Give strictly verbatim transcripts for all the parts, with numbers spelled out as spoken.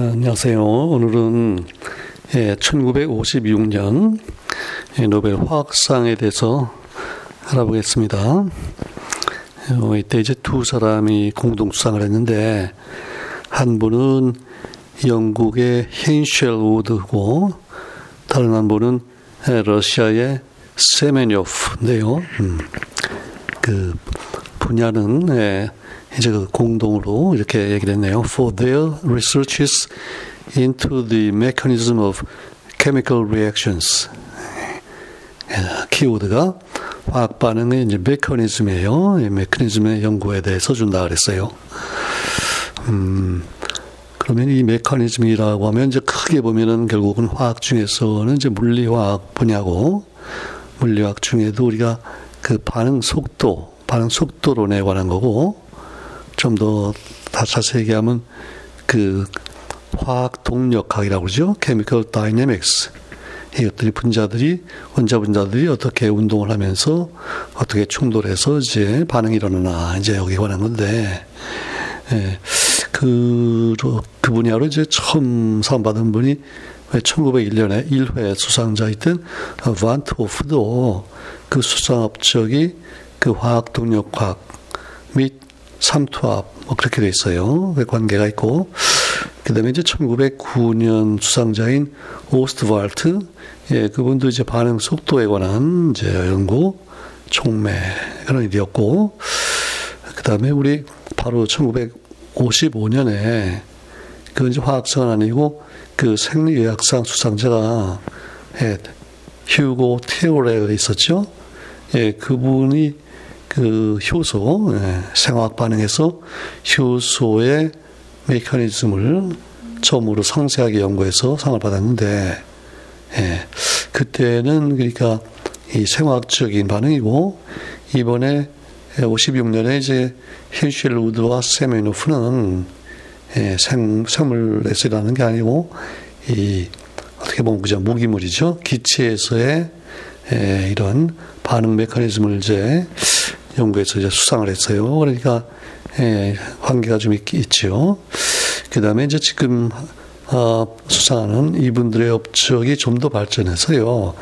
안녕하세요. 오늘은 천구백오십육 년 노벨 화학상에 대해서 알아보겠습니다. 이때 이제 두 사람이 공동 수상을 했는데, 한 분은 영국의 힌셸우드고 다른 한 분은 러시아의 세메노프인데요. 그 분야는 이제 그 공동으로 이렇게 얘기를 했네요. For their researches into the mechanism of chemical reactions. 키워드가 화학 반응의 이제 메커니즘이에요. 이 메커니즘의 연구에 대해서 준다 그랬어요. 음, 그러면 이 메커니즘이라고 하면 이제 크게 보면은 결국은 화학 중에서는 이제 물리화학 분야고, 물리화학 중에도 우리가 그 반응 속도, 반응 속도론에 관한 거고, 좀 더 자세히 얘기하면 그 화학 동력학이라고 그러죠. Chemical Dynamics. 이것들이 분자들이 원자 분자들이 어떻게 운동을 하면서 어떻게 충돌해서 이제 반응이 일어나나, 이제 여기 관한 건데, 예, 그, 그 분야로 이제 처음 사원받은 분이 천구백일 년에 일 회 수상자였던 반트호프도 그 수상 업적이 그 화학 동력학 및 삼투압 뭐 그렇게 돼 있어요. 그 관계가 있고, 그다음에 이제 천구백구 년 수상자인 오스트왈트, 예, 그분도 이제 반응 속도에 관한 이제 연구 촉매 그런 일이었고, 그다음에 우리 바로 천구백오십오 년에 그 이제 화학상은 아니고 그 생리의학상 수상자가, 예, 휴고 테오레가 있었죠. 예, 그분이 그 효소, 예, 생화학 반응에서 효소의 메커니즘을 처음으로 상세하게 연구해서 상을 받았는데, 예, 그때는 그러니까 이 생화학적인 반응이고, 이번에 오십육 년에 이제 힌셸우드와 세메노프는, 예, 생 생물에서 일하는 게 아니고 이 어떻게 보면 그저 무기물이죠. 기체에서의, 예, 이런 반응 메커니즘을 이제 연구에서 이제 수상을 했어요. 그러니까, 예, 관계가 좀 있, 있죠. 그 다음에 이제 지금, 어, 수상하는 이분들의 업적이 좀 더 발전해서요.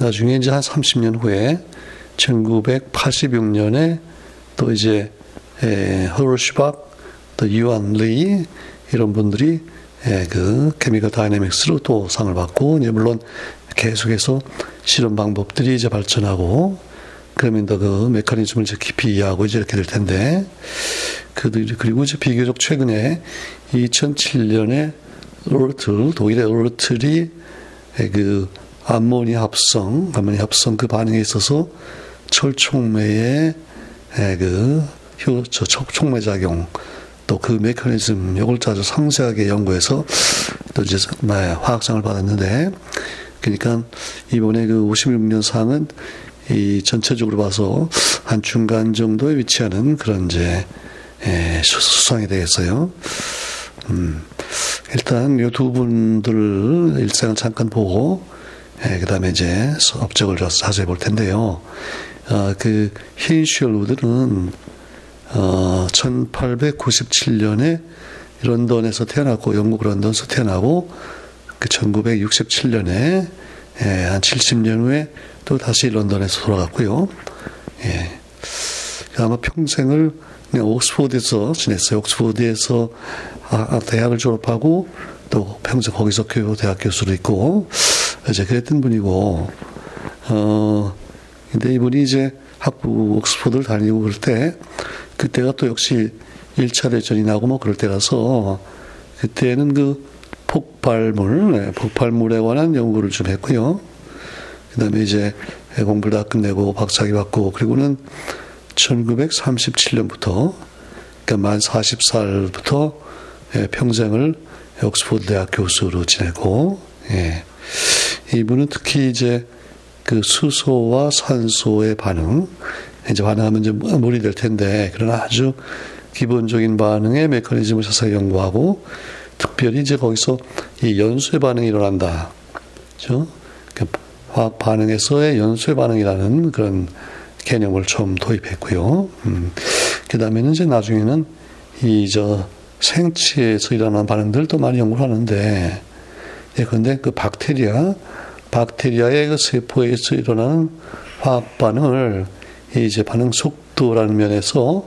나중에 이제 한 삼십 년 후에, 천구백팔십육 년에 또 이제, 예, 허르슈박, 또 유안 리, 이런 분들이, 예, 그, 케미컬 다이내믹스로 또 상을 받고, 이제 물론 계속해서 실험 방법들이 이제 발전하고, 그러면 더 그 메커니즘을 이제 깊이 이해하고 이제 이렇게 될 텐데, 그, 그리고 이제 비교적 최근에 이천칠 년에 로틀, 독일의 로틀이 그 암모니아 합성, 암모니아 합성 그 반응에 있어서 철촉매의 그 효, 저 촉매 작용, 또 그 메커니즘, 요걸 아주 상세하게 연구해서 또 이제 화학상을 받았는데, 그러니까 이번에 그 오십육 년 상은 이 전체적으로 봐서 한 중간 정도에 위치하는 그런 이제, 예, 수상이 되겠어요. 음, 일단 이 두 분들 일생을 잠깐 보고, 예, 그 다음에 이제 업적을 자세히 볼 텐데요. 어, 그 힌셸우드는 어, 천팔백구십칠 년에 런던에서 태어났고, 영국 런던에서 태어나고, 그 천구백육십칠 년에, 예, 한 칠십 년 후에 또 다시 런던에서 돌아갔고요. 예, 아마 평생을 그냥 옥스포드에서 지냈어요. 옥스포드에서 아, 대학을 졸업하고 또 평생 거기서 교육 대학 교수로 있고 이제 그랬던 분이고, 어 근데 이분이 이제 학부 옥스포드를 다니고 그럴 때, 그때가 또 역시 일 차 대전이 나고 뭐 그럴 때라서, 그때는 그 폭발물, 예, 폭발물에 관한 연구를 좀 했고요. 그 다음에 이제 공부를 다 끝내고 박사학위 받고, 그리고는 천구백삼십칠 년부터, 그러니까 만 마흔 살부터 평생을 옥스포드 대학 교수로 지내고, 예. 이분은 특히 이제 그 수소와 산소의 반응, 이제 반응하면 이제 물이 될 텐데, 그러나 아주 기본적인 반응의 메커니즘을 자세히 연구하고, 특별히 이제 거기서 이 연쇄 반응이 일어난다. 그죠? 화학 반응에서의 연쇄 반응이라는 그런 개념을 처음 도입했고요. 음, 그 다음에는 이제 나중에는 이 저 생체에서 일어나는 반응들도 많이 연구를 하는데, 예, 그런데 그 박테리아, 박테리아의 그 세포에서 일어나는 화학 반응을 이제 반응 속도라는 면에서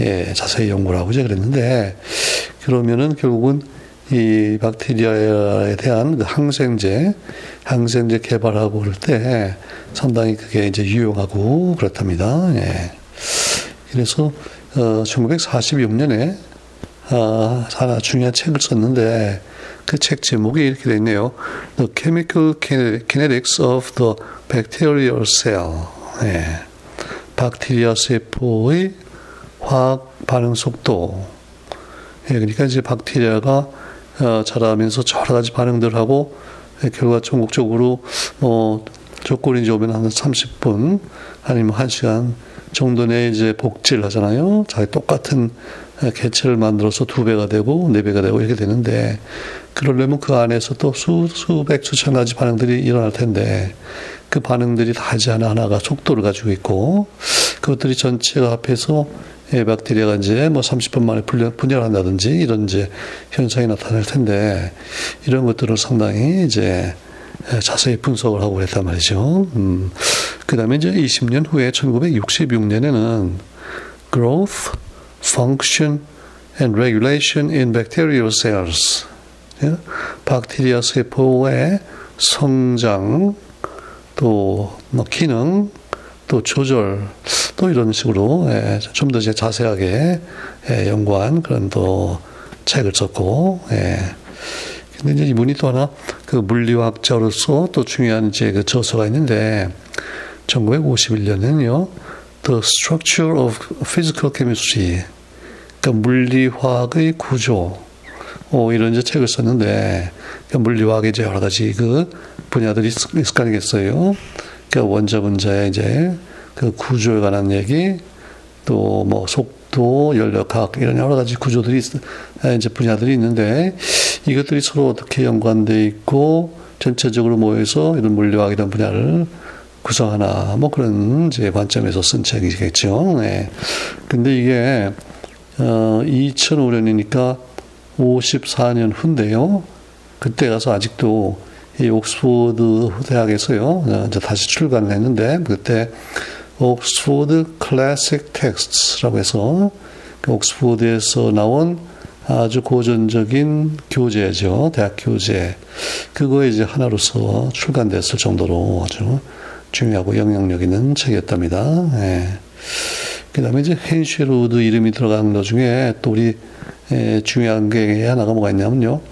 예, 자세히 연구를 하고 이제 그랬는데, 그러면은 결국은 이 박테리아에 대한 그 항생제, 항생제 개발하고 그럴 때 상당히 그게 이제 유용하고 그렇답니다. 예. 그래서 어, 천구백사십육 년에 아, 하나 중요한 책을 썼는데 그 책 제목이 이렇게 되어 있네요. The Chemical Kinetics of the Bacterial Cell. 예. 박테리아 세포의 화학 반응 속도. 예, 그러니까 이제 박테리아가 어, 자라면서 여러 가지 반응들하고 예, 결과 전국적으로 뭐 조건이 좋으면 한 삼십 분 아니면 한 시간 정도 내에 이제 복제를 하잖아요. 자기 똑같은 개체를 만들어서 두 배가 되고 네 배가 되고 이렇게 되는데, 그러려면 그 안에서 또 수, 수백 수천 가지 반응들이 일어날 텐데, 그 반응들이 다 하지 하나하나가 속도를 가지고 있고, 그것들이 전체가 합해서 예, 박테리아가 이제 뭐 삼십 분 만에 분열한다든지 이런 이제 현상이 나타날 텐데, 이런 것들을 상당히 이제 자세히 분석을 하고 그랬단 말이죠. 음. 그 다음에 이제 이십 년 후에 천구백육십육 년에는 Growth, Function and Regulation in Bacterial Cells. 예? 박테리아 세포의 성장, 또 뭐 기능, 또 조절, 또 이런 식으로 예, 좀 더 자세하게 예, 연구한 그런 또 책을 썼고, 예. 근데 이제 이분이 또 하나 그 물리학자로서 또 중요한 이제 그 저서가 있는데, 천구백오십일 년에는요, The Structure of Physical Chemistry. 그러니까 물리화학의 구조. 어, 이런 이제 책을 썼는데, 그러니까 물리화학의 이제 여러 가지 그 분야들이 있을 거 아니겠어요? 그러니까 원자 분자의 이제 그 구조에 관한 얘기, 또 뭐 속도, 열역학 이런 여러 가지 구조들이 이제 분야들이 있는데, 이것들이 서로 어떻게 연관되어 있고 전체적으로 모여서 이런 물리학이라는 분야를 구성하나 뭐 그런 이제 관점에서 쓴 책이겠죠. 네. 근데 이게 어, 이천오 년이니까 오십사 년 후인데요. 그때 가서 아직도 이 옥스포드 대학에서요 이제 다시 출간을 했는데, 그때 옥스포드 클래식 텍스트라고 해서 그 옥스포드에서 나온 아주 고전적인 교재죠. 대학 교재. 그거에 이제 하나로서 출간됐을 정도로 아주 중요하고 영향력 있는 책이었답니다. 예. 그 다음에 이제 힌셸우드 이름이 들어간 것 중에 또 우리 예, 중요한 게 하나가 뭐가 있냐면요.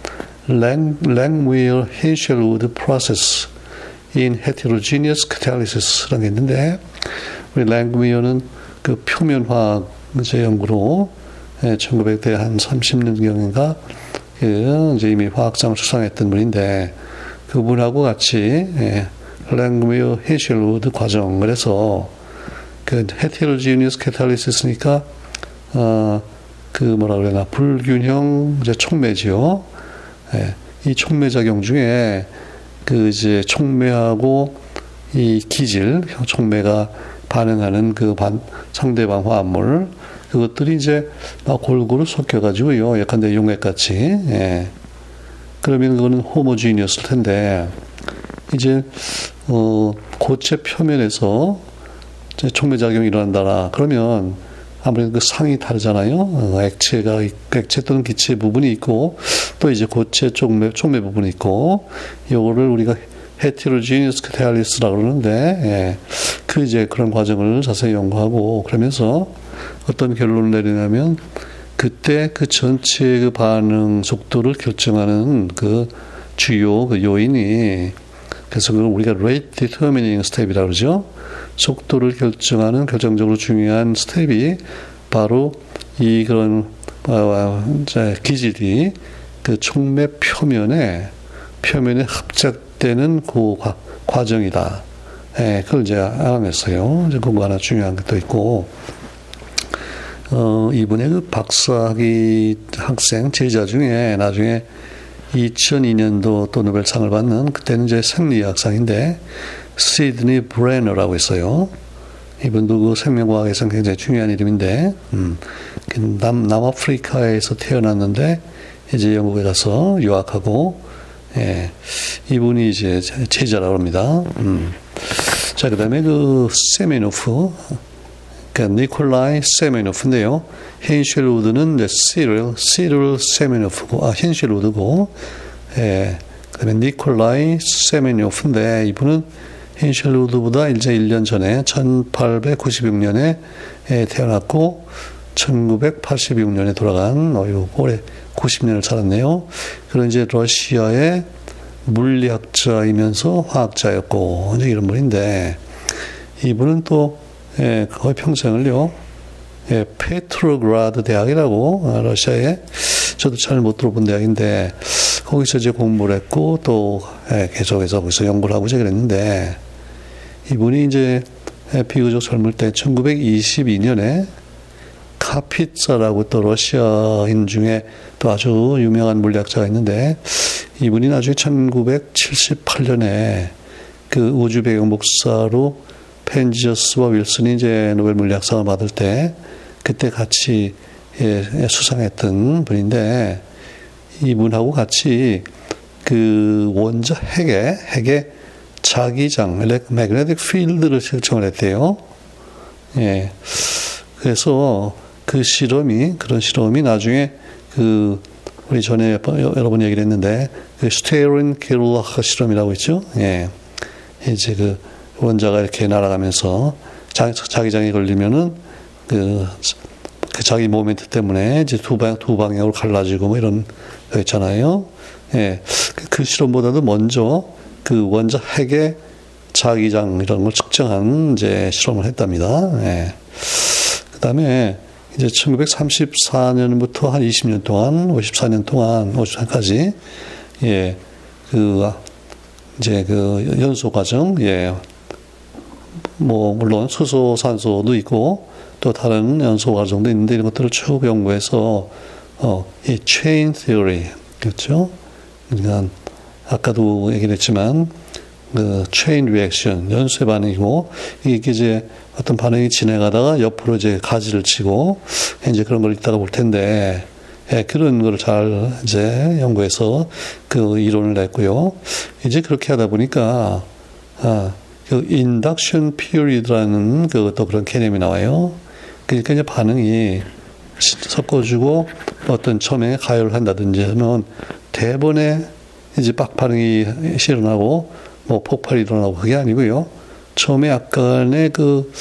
Langmuir-Heshelwood Process in Heterogeneous Catalysis라는 게 있는데, 우리 랭무이어는 그 표면화학 연구로 예, 천구백 대 한 삼십 년경인가 예, 이제 이미 화학상을 수상했던 분인데, 그분하고 같이 예, 랭무이어 헤셜우드 과정을 해서 그 헤테로지니어스 캐탈리시스니까 어, 그 뭐라 그래나 불균형 이제 촉매지요. 예, 이 촉매 작용 중에 그 이제 촉매하고 이 기질, 촉매가 반응하는 그 반, 상대방 화합물, 그것들이 이제 막 골고루 섞여가지고요. 약간의 용액같이. 예. 그러면 그거는 호모지니어스일 텐데, 이제, 어, 고체 표면에서 이제 촉매작용이 일어난다라. 그러면 아무래도 그 상이 다르잖아요. 어, 액체가, 액체 또는 기체 부분이 있고, 또 이제 고체 촉매, 촉매 부분이 있고, 요거를 우리가 헤테로지니어스 캐탈리시스라고 그러는데, 예. 그 이제 그런 과정을 자세히 연구하고, 그러면서 어떤 결론을 내리냐면, 그때 그 전체의 그 반응 속도를 결정하는 그 주요 그 요인이, 그래서 그걸 우리가 rate determining step이라고 그러죠. 속도를 결정하는 결정적으로 중요한 스텝이 바로 이 그런 기질이 그 촉매 표면에 표면에 합작되는 그 과, 과정이다. 예, 그걸 이제 알아냈어요. 이제 그거 하나 중요한 것도 있고, 어, 이분의 그 박사학위 학생 제자 중에 나중에 이천이 년도 또 노벨상을 받는, 그때는 이제 생리학상인데 시드니 브레너라고 있어요. 이분도 그 생명과학에서는 굉장히 중요한 이름인데, 음, 남, 남아프리카에서 태어났는데, 이제 영국에 가서 유학하고, 예, 이분이 이제 제자라고 합니다. 음. 자, 그 다음에 그 세메노프, 그러니까 니콜라이 세메노프인데요. 힌셸우드는 이제 시를, 시를 세메노프고, 아, 힌셸우드고, 예, 그 다음에 니콜라이 세메노프인데, 이분은 힌셸우드보다 이제 일 년 전에 천팔백구십육 년에 태어났고 천구백팔십육 년에 돌아간 어유 올해 구십 년을 살았네요. 그런 이제 러시아의 물리학자이면서 화학자였고 이제 이런 분인데 이분은 또 예, 거의 평생을요 예, 페트로그라드 대학이라고 러시아에 저도 잘 못 들어본 대학인데 거기서 이제 공부를 했고 또 예, 계속해서 거기서 연구를 하고 이제 그랬는데 이분이 이제 비교적 젊을 때 천구백이십이 년에 카피츠라고 또 러시아인 중에 또 아주 유명한 물리학자가 있는데 이분이 나중에 천구백칠십팔 년에 그 우주 배경 목사로 펜지어스와 윌슨이 이제 노벨 물리학상을 받을 때 그때 같이 예, 수상했던 분인데 이분하고 같이 그 원자 핵에 핵에 자기장, magnetic field를 실험을 했대요. 예. 그래서 그 실험이 그런 실험이 나중에 그 우리 전에 여러 번 얘기를 했는데 그 Stern-Gerlach 실험이라고 있죠. 예. 이제 그 원자가 이렇게 날아가면서 자기, 자기장에 걸리면은 그, 그 자기 모멘트 때문에 이제 두 방 두 방향으로 갈라지고 뭐 이런 거 있잖아요. 예. 그, 그 실험보다도 먼저 그 원자 핵의 자기장 이런 걸 측정한 이제 실험을 했답니다. 예. 그다음에 이제 천구백삼십사 년부터 한 이십 년 동안, 오십사 년 동안, 오십사 년까지 예. 그 이제 그 연소 과정 예. 뭐 물론 수소 산소도 있고 또 다른 연소 과정도 있는데 이런 것들을 쭉 연구해서 어, 이 체인 theory 그렇죠? 그러니까 아까도 얘기를 했지만 그 체인 리액션 연쇄 반응이고 이게 이제 어떤 반응이 진행하다가 옆으로 이제 가지를 치고 이제 그런 걸 이따가 볼 텐데 예, 그런 걸 잘 이제 연구해서 그 이론을 냈고요. 이제 그렇게 하다 보니까 아, 그 인덕션 피어리드라는 그 또 그런 개념이 나와요. 그러니까 이제 반응이 섞어주고 어떤 처음에 가열을 한다든지 하면 대번에 이제 빡 반응이 일어나고 뭐 폭발이 일어나고 그게 아니고요. 처음에 약간의 그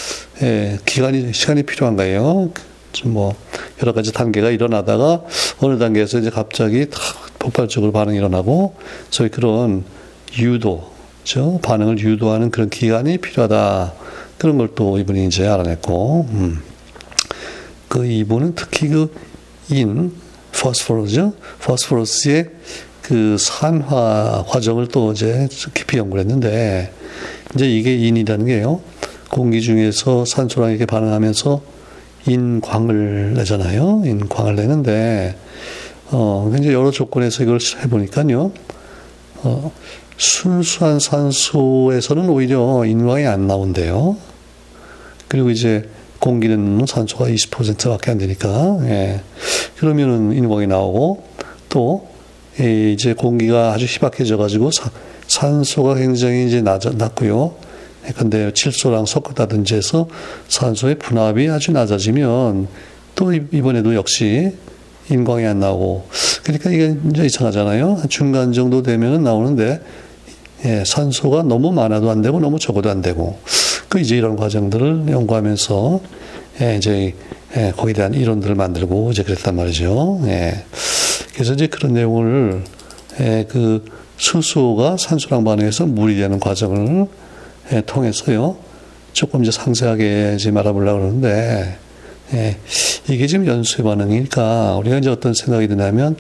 예, 기간이 시간이 필요한 거예요. 좀 뭐 여러 가지 단계가 일어나다가 어느 단계에서 이제 갑자기 탁 폭발적으로 반응이 일어나고 소위 그런 유도, 저 반응을 유도하는 그런 기간이 필요하다. 그런 걸 또 이분이 이제 알아냈고, 음. 그 이분은 특히 그 인, 포스포러스죠, 포스포러스의 그 산화 과정을 또 이제 깊이 연구를 했는데, 이제 이게 인이라는 게요, 공기 중에서 산소랑 이렇게 반응하면서 인광을 내잖아요. 인광을 내는데, 어, 굉장히 여러 조건에서 이걸 해보니까요, 어, 순수한 산소에서는 오히려 인광이 안 나온대요. 그리고 이제 공기는 산소가 이십 퍼센트밖에 안 되니까, 예. 그러면은 인광이 나오고, 또, 예, 이제 공기가 아주 희박해져가지고 사, 산소가 굉장히 이제 낮, 낮고요. 근데 칠소랑 섞었다든지 해서 산소의 분압이 아주 낮아지면 또 이번에도 역시 인광이 안 나오고. 그러니까 이게 이제 이상하잖아요. 중간 정도 되면 나오는데, 예, 산소가 너무 많아도 안 되고 너무 적어도 안 되고. 그 이제 이런 과정들을 연구하면서, 예, 이제, 예, 거기에 대한 이론들을 만들고 이제 그랬단 말이죠. 예. 그래서 이제 그런 내용을, 예, 그 수소가 산소랑 반응해서 물이 되는 과정을 예, 통해서요, 조금 이제 상세하게 이제 말해보려고 그러는데, 예, 이게 지금 연쇄 반응이니까, 우리가 이제 어떤 생각이 드냐면,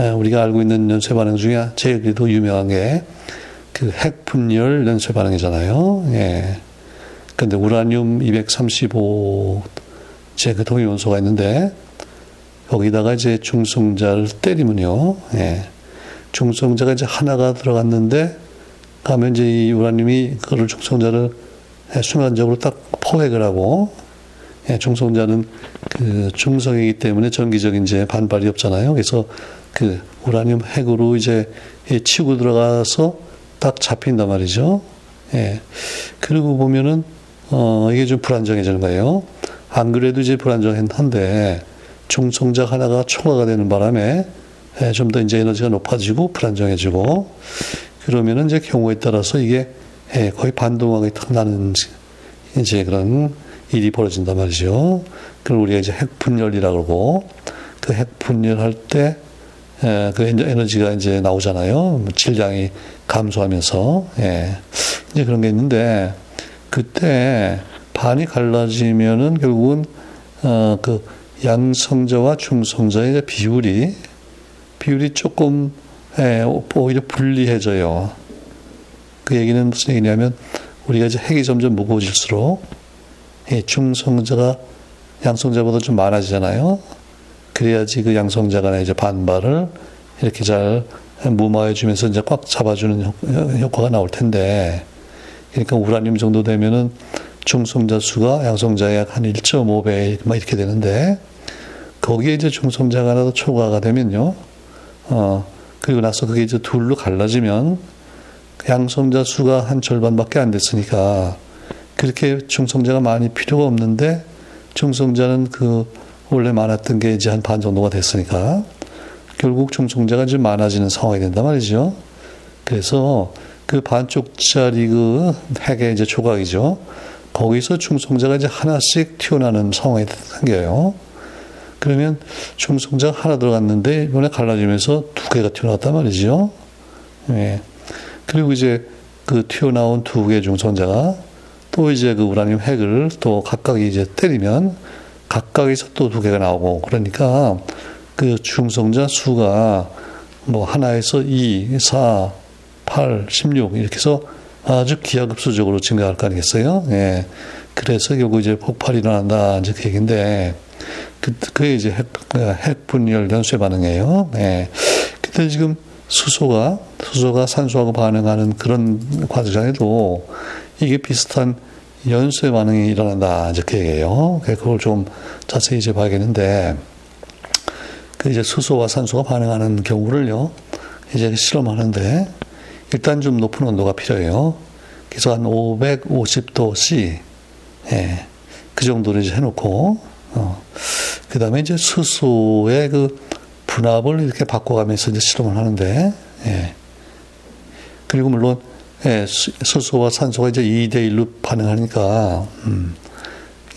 예, 우리가 알고 있는 연쇄 반응 중에 제일 그래도 유명한 게, 그 핵 분열 연쇄 반응이잖아요. 예. 근데 우라늄 이백삼십오, 제 그 동위원소가 있는데, 여기다가 이제 중성자를 때리면요, 예. 중성자가 이제 하나가 들어갔는데, 가면 이제 이 우라늄이 그걸 중성자를 순간적으로 딱 포획을 하고, 예, 중성자는 그 중성이기 때문에 전기적인 이제 반발이 없잖아요. 그래서 그 우라늄 핵으로 이제 예, 치고 들어가서 딱 잡힌단 말이죠. 예. 그리고 보면은, 어, 이게 좀 불안정해지는 거예요. 안 그래도 이제 불안정한데, 중성작 하나가 초과가 되는 바람에 예, 좀 더 이제 에너지가 높아지고 불안정해지고, 그러면은 이제 경우에 따라서 이게 예, 거의 반동하게 탁 나는 이제 그런 일이 벌어진단 말이죠. 그럼 우리가 이제 핵분열이라고 그러고, 그 핵분열할 때, 예, 그 에너지가 이제 나오잖아요. 질량이 감소하면서, 예. 이제 그런 게 있는데, 그때 반이 갈라지면은 결국은, 어, 그 양성자와 중성자의 비율이, 비율이 조금, 예, 오히려 불리해져요. 그 얘기는 무슨 얘기냐면, 우리가 이제 핵이 점점 무거워질수록, 예, 중성자가 양성자보다 좀 많아지잖아요. 그래야지 그 양성자가 이제 반발을 이렇게 잘 무마해주면서 이제 꽉 잡아주는 효과가 나올 텐데, 그러니까 우라늄 정도 되면은 중성자 수가 양성자의 약 한 일 점 오 배 막 이렇게 되는데, 거기에 이제 중성자가 하나 더 초과가 되면요, 어, 그리고 나서 그게 이제 둘로 갈라지면 양성자 수가 한 절반밖에 안 됐으니까, 그렇게 중성자가 많이 필요가 없는데, 중성자는 그 원래 많았던 게 이제 한 반 정도가 됐으니까 결국 중성자가 좀 많아지는 상황이 된단 말이죠. 그래서 그 반쪽짜리 그 핵의 이제 조각이죠. 거기서 중성자가 이제 하나씩 튀어나오는 상황이 생겨요. 그러면 중성자가 하나 들어갔는데 이번에 갈라지면서 두 개가 튀어나왔단 말이죠. 예. 그리고 이제 그 튀어나온 두 개의 중성자가 또 이제 그 우라늄 핵을 또 각각이 이제 때리면 각각에서 또 두 개가 나오고, 그러니까 그 중성자 수가 뭐 하나에서 이, 사, 팔, 십육 이렇게 해서 아주 기하급수적으로 증가할 거 아니겠어요? 예. 그래서 결국 이제 폭발이 일어난다, 이제 그 얘기인데, 그, 그게 이제 핵, 핵분열 연쇄 반응이에요. 예. 그때 지금 수소가, 수소가 산소하고 반응하는 그런 과정에도 이게 비슷한 연쇄 반응이 일어난다, 이제 그 얘기예요. 그걸 좀 자세히 이제 봐야겠는데, 그 이제 수소와 산소가 반응하는 경우를요, 이제 실험하는데, 일단 좀 높은 온도가 필요해요. 그래서 한 오백오십 도 씨, 예, 그 정도를 이제 해놓고, 어, 그 다음에 이제 수소의 그 분압을 이렇게 바꿔가면서 이제 실험을 하는데, 예. 그리고 물론, 예, 수소와 산소가 이제 이 대 일로 반응하니까, 음,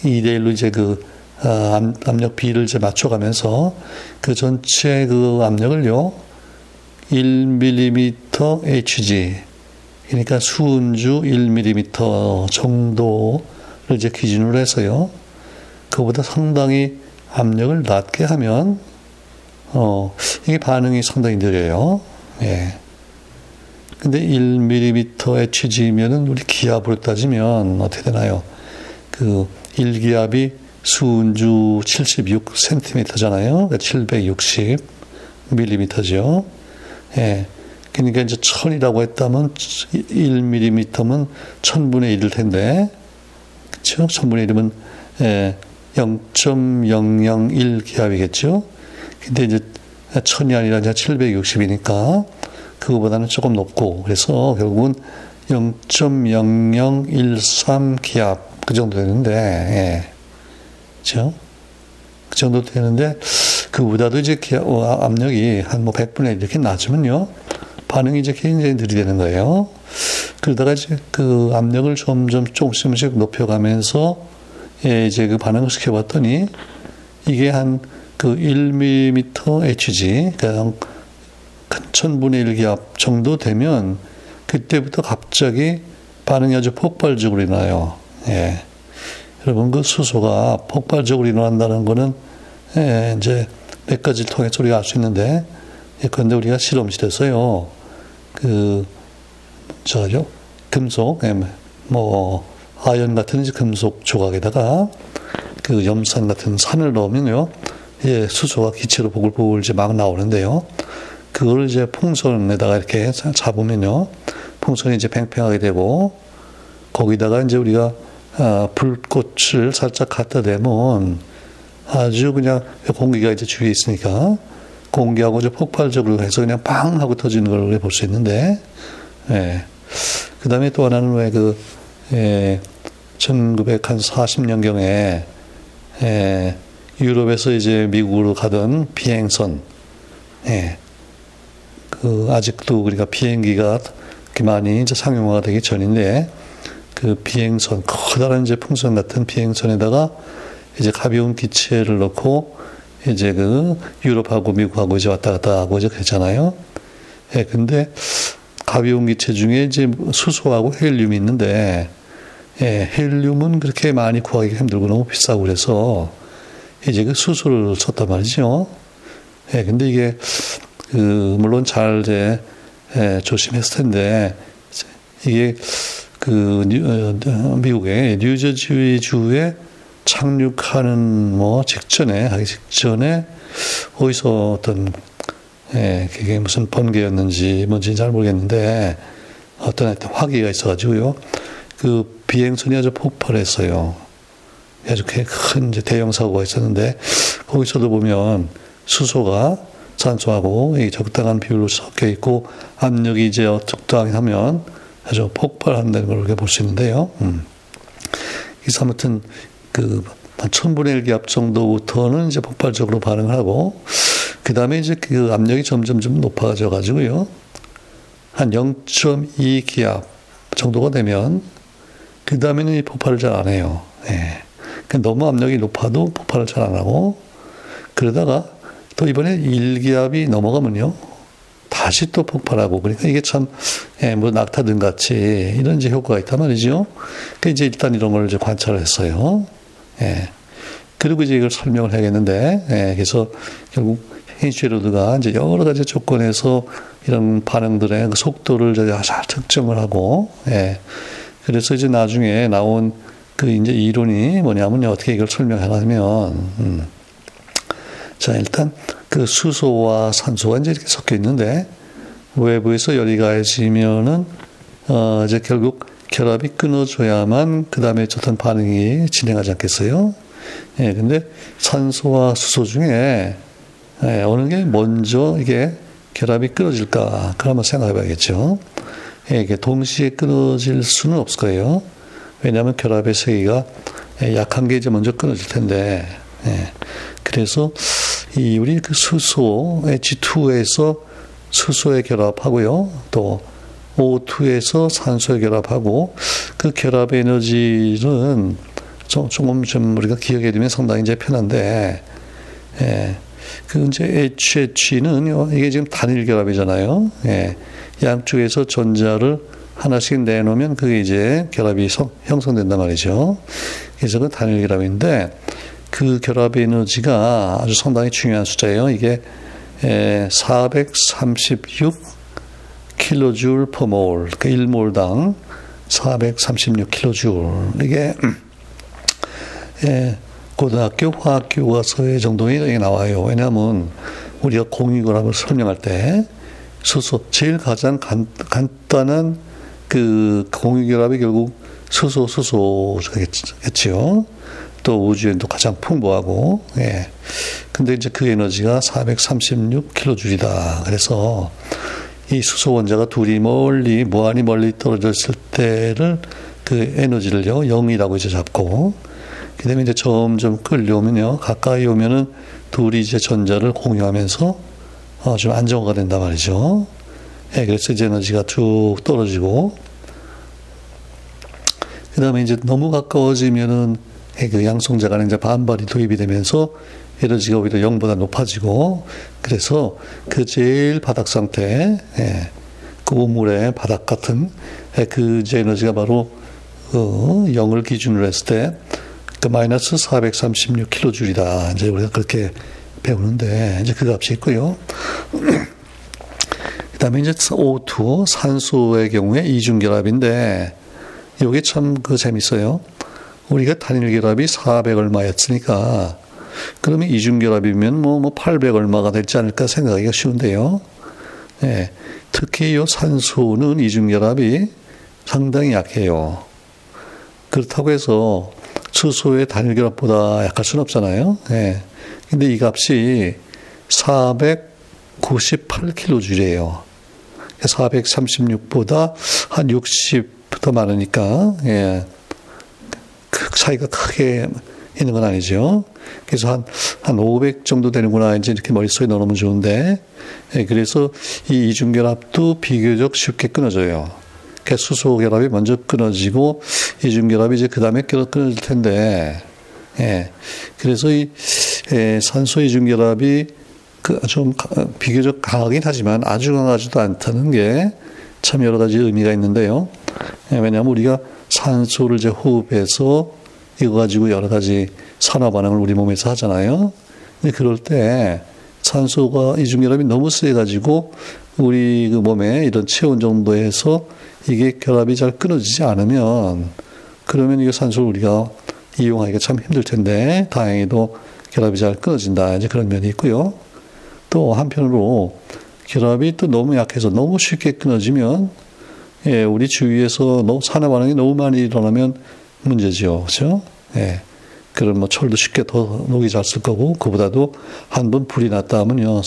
이 대 일로 이제 그, 아, 암, 압력 B를 이제 맞춰가면서 그 전체 그 압력을요, 일 밀리미터 에이치 지, 그러니까 수은주 일 밀리미터 정도를 이제 기준으로 해서요, 그거보다 상당히 압력을 낮게 하면, 어, 이게 반응이 상당히 느려요. 예. 근데 일 밀리미터 에이치 지면은 우리 기압으로 따지면 어떻게 되나요? 그 일 기압이 수은주 칠십육 센티미터잖아요. 칠백육십 밀리미터죠. 예. 그러니까 이제 천이라고 했다면 일 밀리미터면 천분의 일일 텐데, 그쵸? 천분의 일이면 예, 영 점 영영일 기압이겠죠. 근데 이제 천이 아니라 이제 칠백육십이니까 그거보다는 조금 높고, 그래서 결국은 영 점 영영일삼 기압 그 정도 되는데, 예. 그죠? 그 정도 되는데, 그보다도 이제 기압, 어, 압력이 한 뭐 백분의 일 이렇게 낮으면요, 반응이 이제 굉장히 느리되는 거예요. 그러다가 이제 그 압력을 점점 조금씩 높여가면서, 예, 이제 그 반응을 시켜봤더니, 이게 한 그 일 밀리미터 에이치 지, 그냥 천분의 일 기압 정도 되면, 그때부터 갑자기 반응이 아주 폭발적으로 일어나요. 예. 여러분, 그 수소가 폭발적으로 일어난다는 거는, 예, 이제 몇 가지를 통해서 우리가 알 수 있는데, 예, 그런데 우리가 실험실에서요, 그, 저죠? 금속, 예, 뭐, 아연 같은 이제 금속 조각에다가 그 염산 같은 산을 넣으면요, 예, 수소가 기체로 보글보글 이제 막 나오는데요, 그걸 이제 풍선에다가 이렇게 잡으면요, 풍선이 이제 팽팽하게 되고, 거기다가 이제 우리가 아, 불꽃을 살짝 갖다 대면 아주 그냥 공기가 이제 주위에 있으니까 공기하고 이제 폭발적으로 해서 그냥 빵 하고 터지는 걸 볼 수 있는데, 예. 그 다음에 또 하나는 왜 그, 예, 천구백사십 년경에, 예, 유럽에서 이제 미국으로 가던 비행선, 예. 그, 아직도 그러니까 비행기가 많이 이제 상용화가 되기 전인데, 그 비행선, 커다란 이제 풍선 같은 비행선에다가 이제 가벼운 기체를 넣고 이제 그 유럽하고 미국하고 이제 왔다 갔다 하고 이제 그랬잖아요. 예, 근데 가벼운 기체 중에 이제 수소하고 헬륨이 있는데, 예, 헬륨은 그렇게 많이 구하기 힘들고 너무 비싸고 그래서 이제 그 수소를 썼단 말이죠. 예, 근데 이게 그, 물론 잘 이제, 예, 조심했을 텐데, 이게 그, 미국의 뉴저지 주에 착륙하는 뭐 직전에, 하기 직전에, 어디서 어떤, 예, 그게 무슨 번개였는지 뭔지는 잘 모르겠는데, 어떤 화기가 있어가지고요. 그 비행선이 아주 폭발했어요. 아주 큰 이제 대형 사고가 있었는데, 거기서도 보면 수소가 산소하고 적당한 비율로 섞여 있고, 압력이 이제 적당히 하면 아주 폭발한다는 걸 이렇게 볼 수 있는데요. 음. 그래서 아무튼 그 한 천분의 일 기압 정도부터는 이제 폭발적으로 반응을 하고, 그 다음에 이제 그 압력이 점점 좀 높아져가지고요. 한 영 점 이 기압 정도가 되면, 그 다음에는 이 폭발을 잘 안 해요. 예. 너무 압력이 높아도 폭발을 잘 안 하고, 그러다가 또 이번에 일 기압이 넘어가면요, 다시 또 폭발하고, 그러니까 이게 참, 예, 뭐 낙타등 같이 이런 이제 효과가 있단 말이죠. 그러니까 이제 일단 이런 걸 이제 관찰을 했어요. 예. 그리고 이제 이걸 설명을 해야겠는데, 예, 그래서 결국 힌셸우드가 이제 여러 가지 조건에서 이런 반응들의 속도를 잘 특정을 하고, 예. 그래서 이제 나중에 나온 그 이제 이론이 뭐냐면요, 어떻게 이걸 설명하냐면, 음. 자, 일단 그 수소와 산소가 이제 이렇게 섞여 있는데, 외부에서 열이 가해지면은 어 이제 결국 결합이 끊어줘야만 그 다음에 어떤 반응이 진행하지 않겠어요? 예, 근데 산소와 수소 중에, 예, 어느 게 먼저 이게 결합이 끊어질까? 그걸 한번 생각해봐야겠죠. 예, 이게 동시에 끊어질 수는 없을 거예요. 왜냐하면 결합의 세기가, 예, 약한 게 이제 먼저 끊어질 텐데, 예, 그래서 이 우리 그 수소의 지 투에서 수소의 결합하고요, 또 오 투에서 산소의 결합하고, 그 결합의 에너지는 좀, 조금 좀 우리가 기억해 두면 상당히 이제 편한데, 예, 그 이제 에이치에이치는 이게 지금 단일 결합이잖아요. 예, 양쪽에서 전자를 하나씩 내놓으면 그게 이제 결합이 성, 형성된단 말이죠. 그래서 그 단일 결합인데, 그 결합의 에너지가 아주 상당히 중요한 숫자예요. 이게 사백삼십육 킬로줄 퍼몰, 그 일 몰당 사백삼십육 킬로줄. 이게 고등학교 화학 교과서의 정도에 나와요. 왜냐하면 우리가 공유결합을 설명할 때 수소, 제일 가장 간, 간단한 그 공유결합이 결국 수소, 수소겠지요. 또 우주에도 가장 풍부하고, 예. 근데 이제 그 에너지가 사백삼십육 킬로줄이다. 그래서 이 수소 원자가 둘이 멀리, 무한히 멀리 떨어져 있을 때를 그 에너지를요, 영이라고 이제 잡고, 그 다음에 이제 점점 끌려오면요, 가까이 오면은 둘이 이제 전자를 공유하면서 어, 좀 안정화가 된단 말이죠. 예, 그래서 이제 에너지가 쭉 떨어지고, 그 다음에 이제 너무 가까워지면은 그 양성자 간에 이제 반발이 도입이 되면서 에너지가 오히려 영보다 높아지고, 그래서 그 제일 바닥 상태, 예, 그 우물의 바닥 같은, 예, 그 이제 에너지가 바로 어, 영을 기준으로 했을 때 그 마이너스 사백삼십육 킬로줄이다. 이제 우리가 그렇게 배우는데, 이제 그 값이 있고요. 그 다음에 이제 오 투, 산소의 경우에 이중결합인데, 요게 참 그 재밌어요. 우리가 단일 결합이 사백 얼마였으니까, 그러면 이중 결합이면 뭐, 뭐, 팔백 얼마가 될지 않을까 생각하기가 쉬운데요. 예. 특히 요 산소는 이중 결합이 상당히 약해요. 그렇다고 해서 최소의 단일 결합보다 약할 수는 없잖아요. 예. 근데 이 값이 사백구십팔 킬로줄이에요. 사백삼십육보다 한 육십부터 많으니까, 예. 그 차이가 크게 있는 건 아니죠. 그래서 한, 한 오백 정도 되는구나. 이제 이렇게 머릿속에 넣어놓으면 좋은데. 예, 그래서 이 이중결합도 비교적 쉽게 끊어져요. 수소 결합이 먼저 끊어지고, 이중결합이 이제 그 다음에 끊어질 텐데, 예. 그래서 이, 예, 산소 이중결합이 그 좀 비교적 강하긴 하지만 아주 강하지도 않다는 게 참 여러 가지 의미가 있는데요. 예, 왜냐하면 우리가 산소를 이제 호흡해서 이거 가지고 여러 가지 산화 반응을 우리 몸에서 하잖아요. 근데 그럴 때 산소가 이중결합이 너무 세가지고 우리 그 몸에 이런 체온 정도에서 이게 결합이 잘 끊어지지 않으면, 그러면 이거 산소를 우리가 이용하기가 참 힘들 텐데, 다행히도 결합이 잘 끊어진다. 이제 그런 면이 있고요. 또 한편으로 결합이 또 너무 약해서 너무 쉽게 끊어지면, 예, 우리 주위에서 너무 산화 반응이 너무 많이 일어나면 문제죠. 그렇죠? 예. 그럼 뭐 철도 쉽게 더 녹이 잘 쓸 거고, 그보다도 한 번 불이 났다 하면요,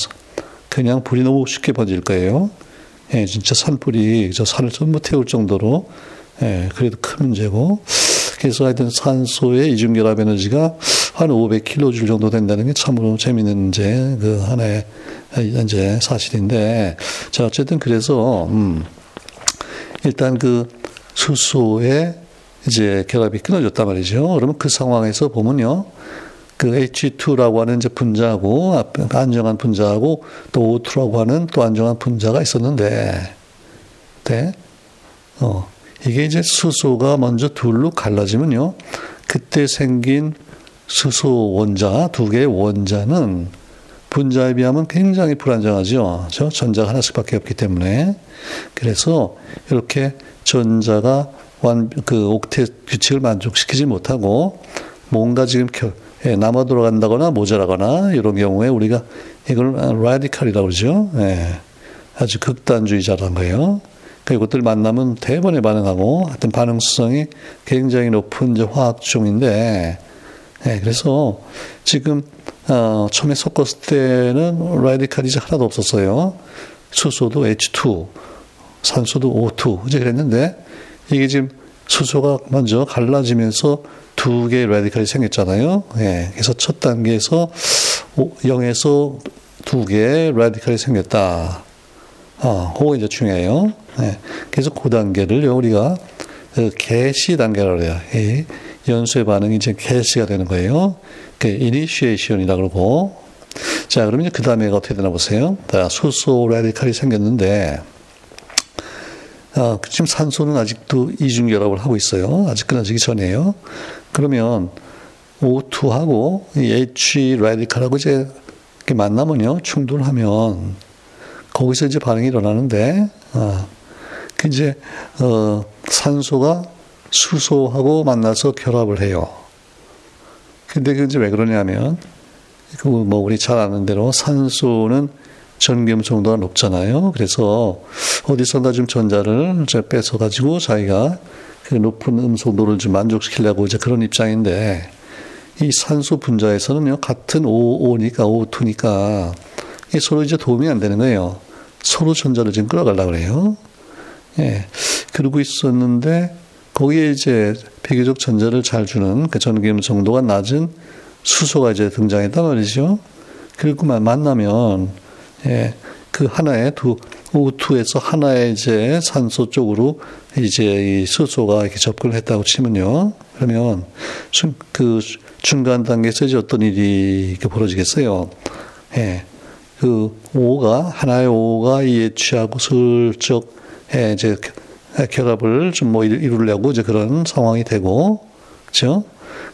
그냥 불이 너무 쉽게 번질 거예요. 예, 진짜 산불이 저 산을 전부 태울 정도로, 예, 그래도 큰 문제고. 그래서 하여튼 산소의 이중결합 에너지가 한 오백 킬로줄 정도 된다는 게 참으로 재미있는 이제 그 하나의 이제 사실인데, 자, 어쨌든 그래서 음, 일단 그 수소의 이제 결합이 끊어졌단 말이죠. 그러면 그 상황에서 보면요, 그 에이치 투라고 하는 이제 분자하고, 안정한 분자하고, 또 오 투라고 하는 또 안정한 분자가 있었는데, 네? 어, 이게 이제 수소가 먼저 둘로 갈라지면요, 그때 생긴 수소 원자, 두 개의 원자는 분자에 비하면 굉장히 불안정하죠. 저 전자가 하나씩밖에 없기 때문에. 그래서 이렇게 전자가 완, 그 옥텟 규칙을 만족시키지 못하고 뭔가 지금 결, 예, 남아 돌아간다거나 모자라거나 이런 경우에 우리가 이걸 라디칼이라고 그러죠. 예, 아주 극단주의자라는 거예요. 그러니까 이것들 만나면 대번에 반응하고, 하여튼 반응성이 굉장히 높은 이제 화학종인데, 예, 그래서 지금 어, 처음에 섞었을 때는 라디칼이 이제 하나도 없었어요. 수소도 에이치 투, 산소도 오 투 이제 그랬는데, 이게 지금 수소가 먼저 갈라지면서 두 개의 라디칼이 생겼잖아요. 예, 그래서 첫 단계에서 영에서 두 개의 라디칼이 생겼다. 아, 그거 이제 중요해요. 예, 그래서 그 단계를 우리가 개시 단계라고 해요. 예, 연쇄 반응이 이제 개시가 되는 거예요. 그 이니시에이션이라고 그러고. 자, 그러면 그 다음에가 어떻게 되나 보세요. 자, 수소 라디칼이 생겼는데, 아, 지금 산소는 아직도 이중결합을 하고 있어요. 아직 끊어지기 전이에요. 그러면 오 투하고 H 라디칼하고 이제 이렇게 만나면요, 충돌하면 거기서 이제 반응이 일어나는데, 아, 그 이제 어, 산소가 수소하고 만나서 결합을 해요. 근데 그 이제 왜 그러냐면, 그 뭐 우리 잘 아는 대로 산소는 전기음성도가 높잖아요. 그래서 어디선가 좀 전자를 이제 뺏어가지고 자기가 그 높은 음성도를 좀 만족시키려고 이제 그런 입장인데, 이 산소 분자에서는요, 같은 오, 오니까, 오 투니까, 이게 서로 이제 도움이 안 되는 거예요. 서로 전자를 지금 끌어가려고 그래요. 예. 그러고 있었는데, 거기에 이제 비교적 전자를 잘 주는 그 전기음성도가 낮은 수소가 이제 등장했단 말이죠. 그리고 만나면, 예, 그 하나의 두, 오 투에서 하나의 이제 산소 쪽으로 이제 이 수소가 이렇게 접근을 했다고 치면요. 그러면 중, 그 중간 단계에서 이제 어떤 일이 이렇게 벌어지겠어요. 예, 그 O가, 하나의 O가 이 H하고 슬쩍, 예, 이제 결합을 좀 뭐 이루려고 이제 그런 상황이 되고, 그죠?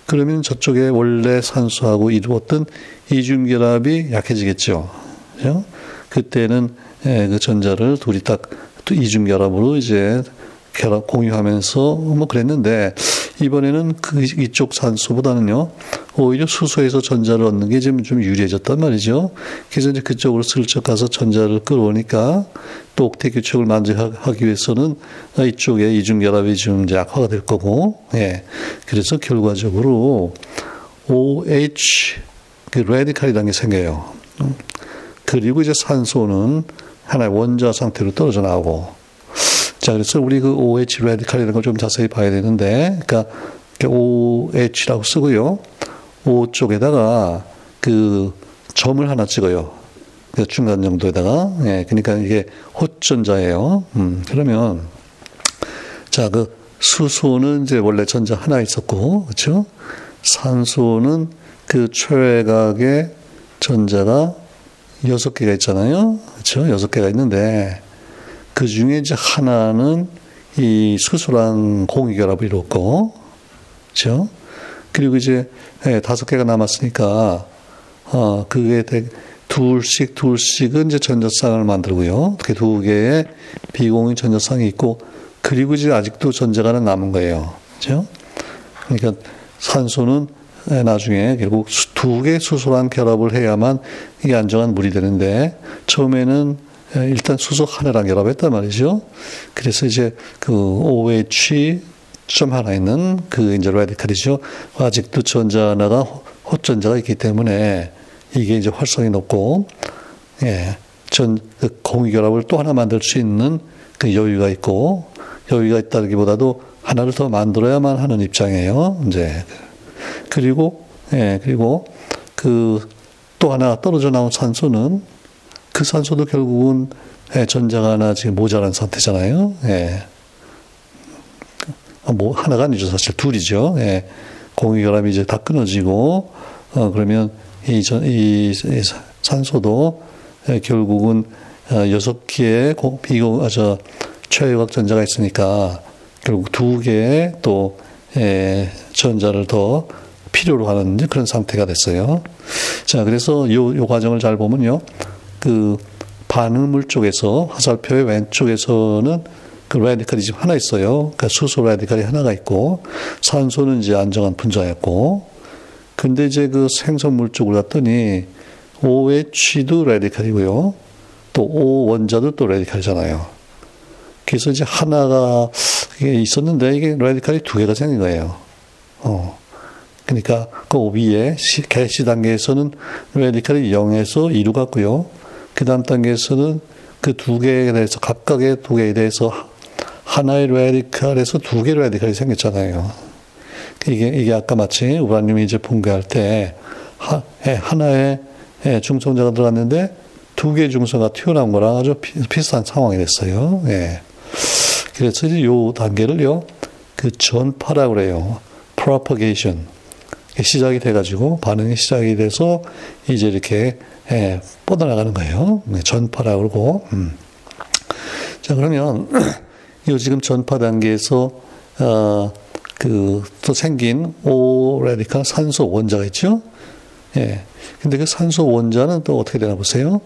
그러면 저쪽에 원래 산소하고 이루었던 이중결합이 약해지겠죠. 그죠? 그때는, 예, 그 전자를 둘이 딱 또 이중결합으로 이제 결합 공유하면서 뭐 그랬는데, 이번에는 그 이쪽 산소보다는요, 오히려 수소에서 전자를 얻는 게 지금 좀 유리해졌단 말이죠. 그래서 이제 그쪽으로 슬쩍 가서 전자를 끌어오니까 또 옥텟 규칙을 만족하기 위해서는 이쪽에 이중결합이 좀 이제 악화가 될 거고, 예. 그래서 결과적으로 OH, 그 레디칼이라는 게 생겨요. 그리고 이제 산소는 하나의 원자 상태로 떨어져 나오고. 자, 그래서 우리 그 OH 레디칼이라는 걸 좀 자세히 봐야 되는데, 그러니까 오에이치라고 쓰고요. O 쪽에다가 그 점을 하나 찍어요. 그 중간 정도에다가. 예, 그러니까 이게 호전자예요. 음, 그러면, 자, 그 수소는 이제 원래 전자 하나 있었고, 그렇죠? 산소는 그 최각의 전자가 여섯 개가 있잖아요. 그렇죠? 여섯 개가 있는데, 그 중에 이제 하나는 이 수소랑 공유결합을 이뤘고, 그렇죠? 그리고 이제 다섯 개가 남았으니까, 어, 그게 둘씩 둘씩은 이제 전자쌍을 만들고요. 이렇게 두 개의 비공유 전자쌍이 있고, 그리고 이제 아직도 전자가 하나 남은 거예요. 그렇죠? 그러니까 산소는 나중에 결국 두 개의 수소랑 결합을 해야만 이게 안정한 물이 되는데, 처음에는 일단 수소 하나랑 결합했단 말이죠. 그래서 이제 그 OH 점 하나 있는 그 이제 레디칼이죠. 아직도 전자 하나가 호전자가 있기 때문에 이게 이제 활성이 높고, 예, 전 그 공유 결합을 또 하나 만들 수 있는 그 여유가 있고, 여유가 있다기보다도 하나를 더 만들어야만 하는 입장이에요. 이제 그리고, 예, 그리고 그 또 하나 떨어져 나온 산소는, 그 산소도 결국은, 예, 전자가 하나 지금 모자란 상태잖아요. 예. 뭐 하나가 아니죠, 사실 둘이죠. 예. 공유 결합이 이제 다 끊어지고, 어, 그러면 이, 전, 이, 이 산소도, 예, 결국은 여섯 개의 고, 비고, 아, 저 최외곽 전자가 있으니까 결국 두 개의 또, 예, 전자를 더 필요로 하는 그런 상태가 됐어요. 자, 그래서 요, 요 과정을 잘 보면요, 그 반응물 쪽에서 화살표의 왼쪽에서는 그 레디칼이 지금 하나 있어요. 그러니까 수소 레디칼이 하나가 있고, 산소는 이제 안정한 분자였고, 근데 이제 그 생성물 쪽으로 갔더니 OH도 레디칼이고요, 또 O 원자도 또 레디칼이잖아요. 그래서 이제 하나가 있었는데 이게 레디칼이 두 개가 생긴 거예요. 어. 그러니까 그 위에 개시 단계에서는 레디칼이 영에서 이로 갔고요. 그 다음 단계에서는 그 두 개에 대해서, 각각의 두 개에 대해서 하나의 레디칼에서 두 개의 레디칼이 생겼잖아요. 이게, 이게 아까 마치 우라늄이 이제 붕괴할 때 하, 하나의 중성자가 들어갔는데 두 개의 중성자가 튀어나온 거랑 아주 비, 비슷한 상황이 됐어요. 예. 그래서 이제 요 단계를요, 그 전파라고 그래요. propagation. 시작이 돼가지고, 반응이 시작이 돼서 이제 이렇게, 예, 뻗어나가는 거예요. 전파라고 그러고. 음. 자, 그러면 요 지금 전파 단계에서, 어, 그 또 생긴 O 레디칼 산소 원자가 있죠. 예. 근데 그 산소 원자는 또 어떻게 되나 보세요.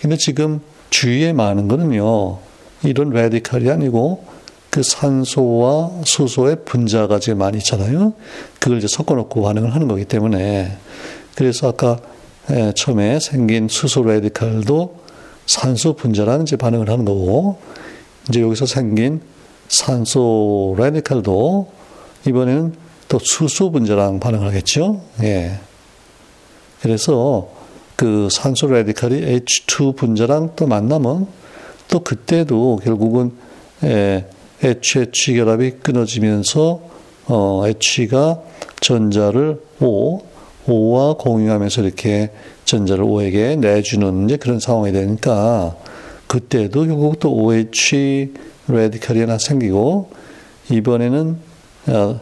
근데 지금 주위에 많은 거는요, 이런 레디칼이 아니고 그 산소와 수소의 분자가 지금 많이 있잖아요. 그걸 이제 섞어놓고 반응을 하는 거기 때문에, 그래서 아까 처음에 생긴 수소 레디칼도 산소 분자라는 이제 반응을 하는 거고, 이제 여기서 생긴 산소 레디칼도 이번에는 또 수소 분자랑 반응을 하겠죠. 예. 그래서 그 산소 레디칼이 에이치 투 분자랑 또 만나면 또 그때도 결국은, 예, H-H 결합이 끊어지면서, 어, H가 전자를 O, O와 공유하면서 이렇게 전자를 O에게 내주는 이제 그런 상황이 되니까, 그때도 결국 또 OH 레디칼이 하나 생기고, 이번에는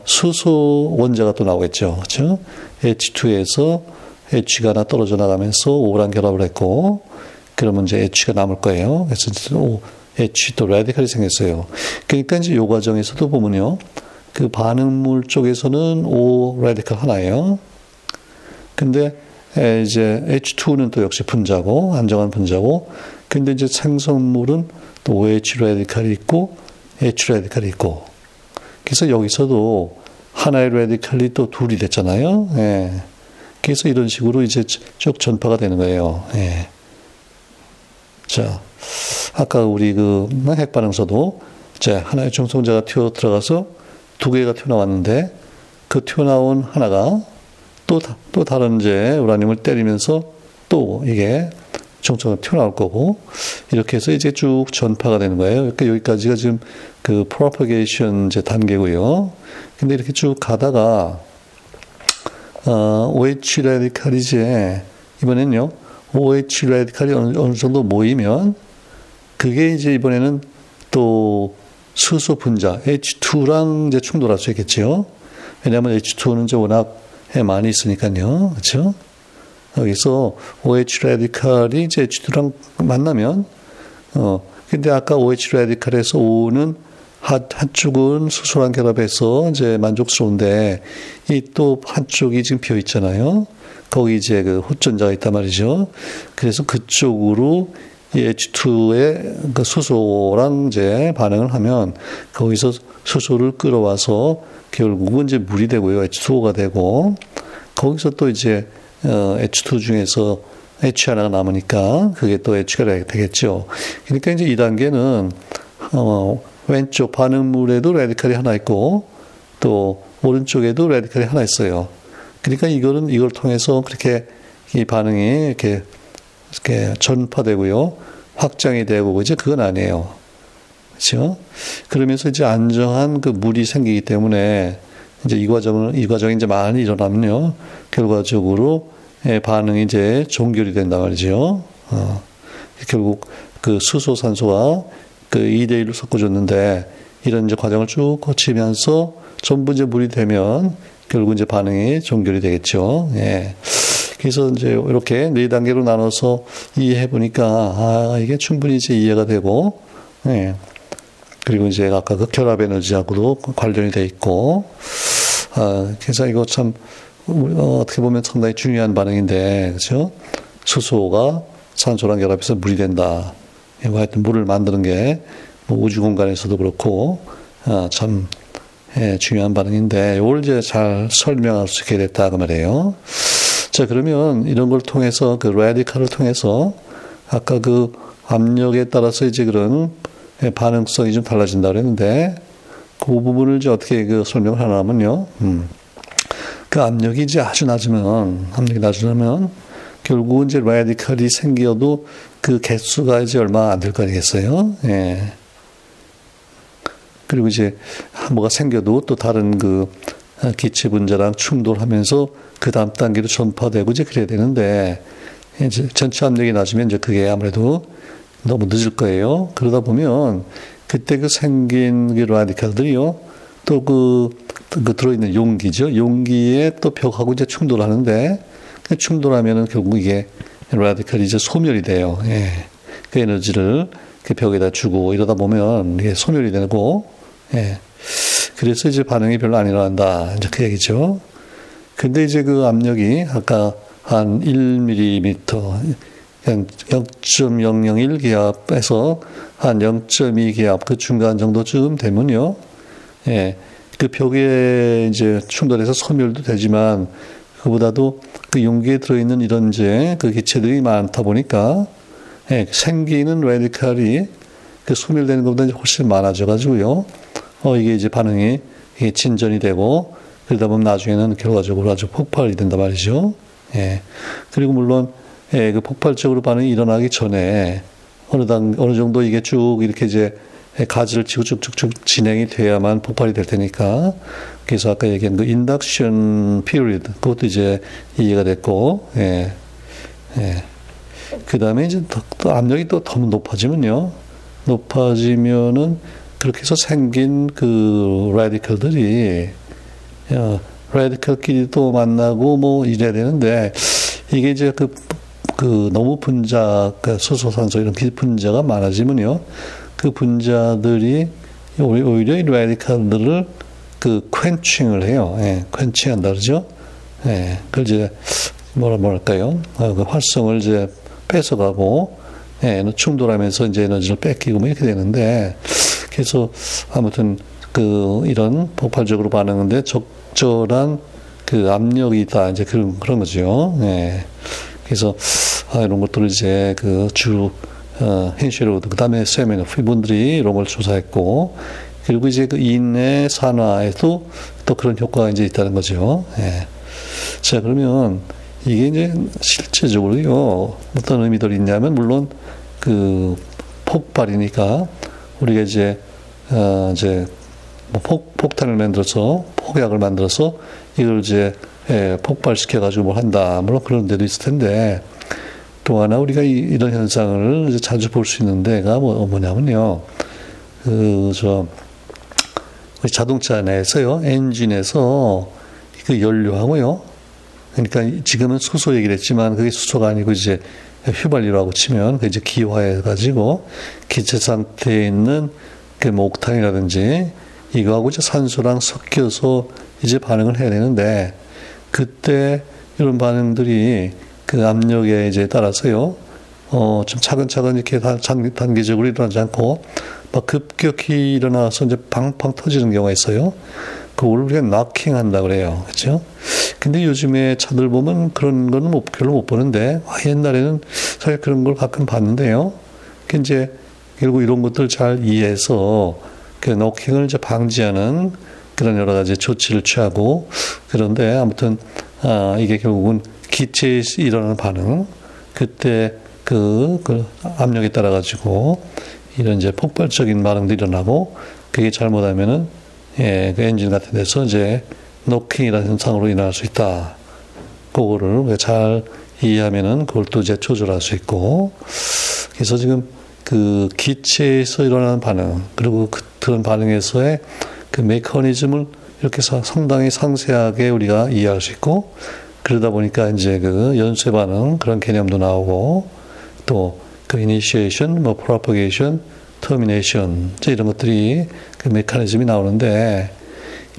수소 원자가 또 나오겠죠. 그렇죠? 에이치 투에서 H가 하나 떨어져 나가면서 O랑 결합을 했고, 그러면 이제 H가 남을 거예요. 그래서 오, H 또 레디칼이 생겼어요. 그러니까 이제 요 과정에서도 보면요, 그 반응물 쪽에서는 O 레디칼 하나예요. 근데 이제 에이치 투는 또 역시 분자고, 안정한 분자고, 근데 이제 생성물은 또 OH 레디칼이 있고 H 레디칼이 있고, 그래서 여기서도 하나의 레디컬이 또 둘이 됐잖아요. 예. 그래서 이런 식으로 이제 쭉 전파가 되는 거예요. 예. 자, 아까 우리 그 핵반응서도 자, 하나의 중성자가 튀어 들어가서 두 개가 튀어나왔는데 그 튀어나온 하나가 또, 또 다른 이제 우라늄을 때리면서 또 이게 중성자가 튀어나올 거고, 이렇게 해서 이제 쭉 전파가 되는 거예요. 그러니까 여기까지가 지금 그 프로퍼게이션 이제 단계고요. 근데 이렇게 쭉 가다가 어, 오에이치 레디칼이 이제 이번에는요, 오에이치 레디칼이 어느, 어느 정도 모이면 그게 이제 이번에는 또 수소 분자 에이치 투랑 이제 충돌할 수 있겠죠. 왜냐하면 에이치 투는 이제 워낙에 많이 있으니까요, 그렇죠? 여기서 오에이치 레디칼이 이제 에이치 투랑 만나면, 어, 근데 아까 오에이치 레디칼에서 O는 한쪽은 수소랑 결합해서 이제 만족스러운데, 이 또 한쪽이 지금 비어 있잖아요. 거기 이제 그 호전자가 있단 말이죠. 그래서 그쪽으로 이 에이치 투의 그 수소랑 이제 반응을 하면 거기서 수소를 끌어와서 결국은 이제 물이 되고요. 에이치 투오가 되고, 거기서 또 이제 에이치 투 중에서 H 하나가 남으니까 그게 또 H가 되겠죠. 그러니까 이제 이 단계는 어, 왼쪽 반응물에도 레디칼이 하나 있고 또 오른쪽에도 레디칼이 하나 있어요. 그러니까 이거는 이걸 통해서 그렇게 이 반응이 이렇게, 이렇게 전파되고요, 확장이 되고, 이제 그건 아니에요, 그렇죠? 그러면서 이제 안정한 그 물이 생기기 때문에 이제 이 과정을 이 과정이 이제 많이 일어나면요, 결과적으로 예, 반응이 이제 종결이 된단 말이죠. 어, 결국 그 수소 산소와 그 이 대 일로 섞어줬는데 이런 이제 과정을 쭉 거치면서 전부 이제 물이 되면 결국 이제 반응이 종결이 되겠죠. 예. 그래서 이제 이렇게 네 단계로 나눠서 이해해 보니까 아, 이게 충분히 이제 이해가 되고, 예. 그리고 이제 아까 그 결합 에너지하고도 관련이 돼 있고, 아, 그래서 이거 참 어떻게 보면 상당히 중요한 반응인데, 그렇죠? 수소가 산소랑 결합해서 물이 된다. 뭐 하여튼 물을 만드는 게 뭐 우주 공간에서도 그렇고, 아, 참 예, 중요한 반응인데 이걸 이제 잘 설명할 수 있게 됐다 그 말이에요. 자, 그러면 이런 걸 통해서 그 레디칼을 통해서 아까 그 압력에 따라서 이제 그런 반응성이 좀 달라진다 그랬는데 그 부분을 이제 어떻게 그 설명을 하냐면요. 음. 그 압력이 이제 아주 낮으면, 압력이 낮으면, 결국은 이제 레디컬이 생겨도 그 개수가 이제 얼마 안 될 거 아니겠어요? 예. 그리고 이제 뭐가 생겨도 또 다른 그 기체 분자랑 충돌하면서 그 다음 단계로 전파되고 이제 그래야 되는데, 이제 전체 압력이 낮으면 이제 그게 아무래도 너무 늦을 거예요. 그러다 보면 그때 그 생긴 그 레디컬들이요, 또 그, 그 들어있는 용기죠. 용기에 또 벽하고 이제 충돌하는데, 충돌하면은 결국 이게 레디컬이 이제 소멸이 돼요. 예. 그 에너지를 그 벽에다 주고 이러다 보면 이게 소멸이 되고, 예. 그래서 이제 반응이 별로 안 일어난다. 이제 그 얘기죠. 근데 이제 그 압력이 아까 한 일 밀리미터, 영 점 영영일 기압에서 한 영 점 이 기압 그 중간 정도쯤 되면요. 예. 그 벽에 이제 충돌해서 소멸도 되지만 그보다도 그 용기에 들어있는 이런 이제 그 기체들이 많다 보니까, 예, 생기는 레디칼이 그 소멸되는 것보다 이제 훨씬 많아져가지고요. 어, 이게 이제 반응이 이게 진전이 되고 그러다 보면 나중에는 결과적으로 아주 폭발이 된단 말이죠. 예. 그리고 물론, 예, 그 폭발적으로 반응이 일어나기 전에 어느 당, 어느 정도 이게 쭉 이렇게 이제 가지를 치고 쭉쭉쭉 진행이 돼야만 폭발이 될 테니까. 그래서 아까 얘기한 그 인덕션 피리어드, 그것도 이제 이해가 됐고, 예. 예. 그 다음에 이제 더, 또 압력이 또 너무 높아지면요. 높아지면은 그렇게 해서 생긴 그 레디컬들이, 야, 레디컬끼리 또 만나고 뭐 이래야 되는데, 이게 이제 그, 그 너무 분자, 그 수소산소 이런 분자가 많아지면요. 그 분자들이 오히려 이 레디칼들을 그 퀸칭을 해요. 예, 퀸칭한다 그러죠. 예, 그걸 이제 뭐라 뭐랄까요? 아, 그 활성을 이제 뺏어가고, 예, 충돌하면서 이제 에너지를 뺏기고 뭐 이렇게 되는데, 그래서 아무튼 그 이런 폭발적으로 반응인데 적 적절한 그 압력이 있다. 이제 그런, 그런 거죠. 예. 그래서, 아, 이런 것들을 이제 그 주, 어, 힌셸우드, 그 다음에 세메노프, 이분들이 이런 걸 조사했고, 그리고 이제 그 인의 산화에도 또 그런 효과가 이제 있다는 거죠. 예. 자, 그러면 이게 이제 실제적으로요, 어떤 의미들이 있냐면, 물론 그 폭발이니까, 우리가 이제, 어, 이제, 뭐 폭, 폭탄을 만들어서, 폭약을 만들어서, 이걸 이제, 예, 폭발시켜가지고 뭘 한다. 물론 그런 데도 있을 텐데, 또 하나 우리가 이, 이런 현상을 이제 자주 볼 수 있는 데가 뭐, 뭐냐면요. 그, 저, 우리 자동차 내에서요, 엔진에서 그 연료하고요. 그러니까 지금은 수소 얘기를 했지만 그게 수소가 아니고 이제 휘발유라고 치면 그 이제 기화해가지고 기체 상태에 있는 그 목탄이라든지 이거하고 이제 산소랑 섞여서 이제 반응을 해야 되는데 그때 이런 반응들이 그 압력에 이제 따라서요, 어, 좀 차근차근 이렇게 단기적으로 일어나지 않고 막 급격히 일어나서 이제 팡팡 터지는 경우가 있어요. 그걸 우리가 knock 한다고 그래요. 그렇죠? 근데 요즘에 차들 보면 그런 거는 못, 별로 못 보는데, 아, 옛날에는 사실 그런 걸 가끔 봤는데요. 그 이제 결국 이런 것들을 잘 이해해서 그 knocking을 이제 방지하는 그런 여러 가지 조치를 취하고, 그런데 아무튼 아, 이게 결국은 기체에 일어나는 반응, 그때 그, 그 압력에 따라 가지고 이런 이제 폭발적인 반응도 일어나고, 그게 잘못하면은 예, 그 엔진 같은 데서 이제 노킹이라는 현상으로 일어날 수 있다. 그거를 잘 이해하면은 그걸 또 이제 조절할 수 있고. 그래서 지금 그 기체에서 일어나는 반응, 그리고 그런 반응에서의 그 메커니즘을 이렇게 상당히 상세하게 우리가 이해할 수 있고, 그러다 보니까 이제 그 연쇄 반응 그런 개념도 나오고, 또 그 이니시에이션, 뭐 프로포게이션, 터미네이션 이런 것들이 그 메커니즘이 나오는데,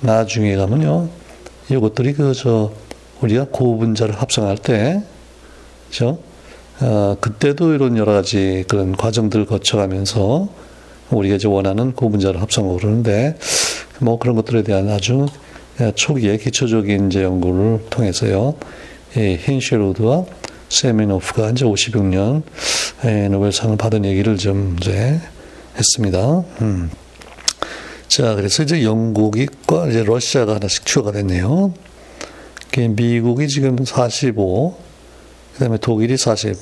나중에 가면요 이것들이 그 저 우리가 고분자를 합성할 때, 그죠? 어, 그때도 이런 여러 가지 그런 과정들을 거쳐가면서 우리가 이제 원하는 고분자를 합성하고 그러는데, 뭐 그런 것들에 대한 아주 초기의 기초적인 이제 연구를 통해서요, 예, 힌셸우드와 세메노프가 이제 오십육 년 예, 노벨상을 받은 얘기를 좀 이제 했습니다. 음. 자, 그래서 이제 영국과 이제 러시아가 하나씩 추가가 됐네요. 미국이 지금 사십오, 그 다음에 독일이 사십,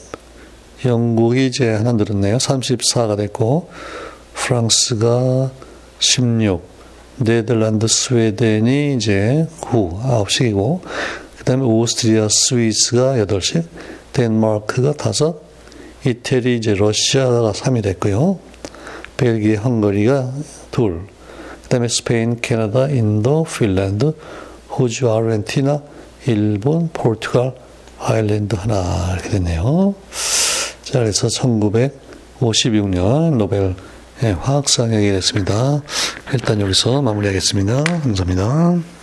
영국이 이제 하나 늘었네요. 삼십사가 됐고, 프랑스가 십육, 네덜란드, 스웨덴이 이제 구, 아홉씩이고, 그 다음에 오스트리아, 스위스가 여덟씩, 덴마크가 다섯, 이태리, 이제 러시아가 삼이 됐고요. 벨기에, 헝가리가 둘, 그 다음에 스페인, 캐나다, 인도, 핀란드, 호주, 아르헨티나, 일본, 포르투갈, 아일랜드 하나 이렇게 됐네요. 자, 그래서 천구백오십육 년 노벨 화학상 얘기를 했습니다. 일단 여기서 마무리하겠습니다. 감사합니다.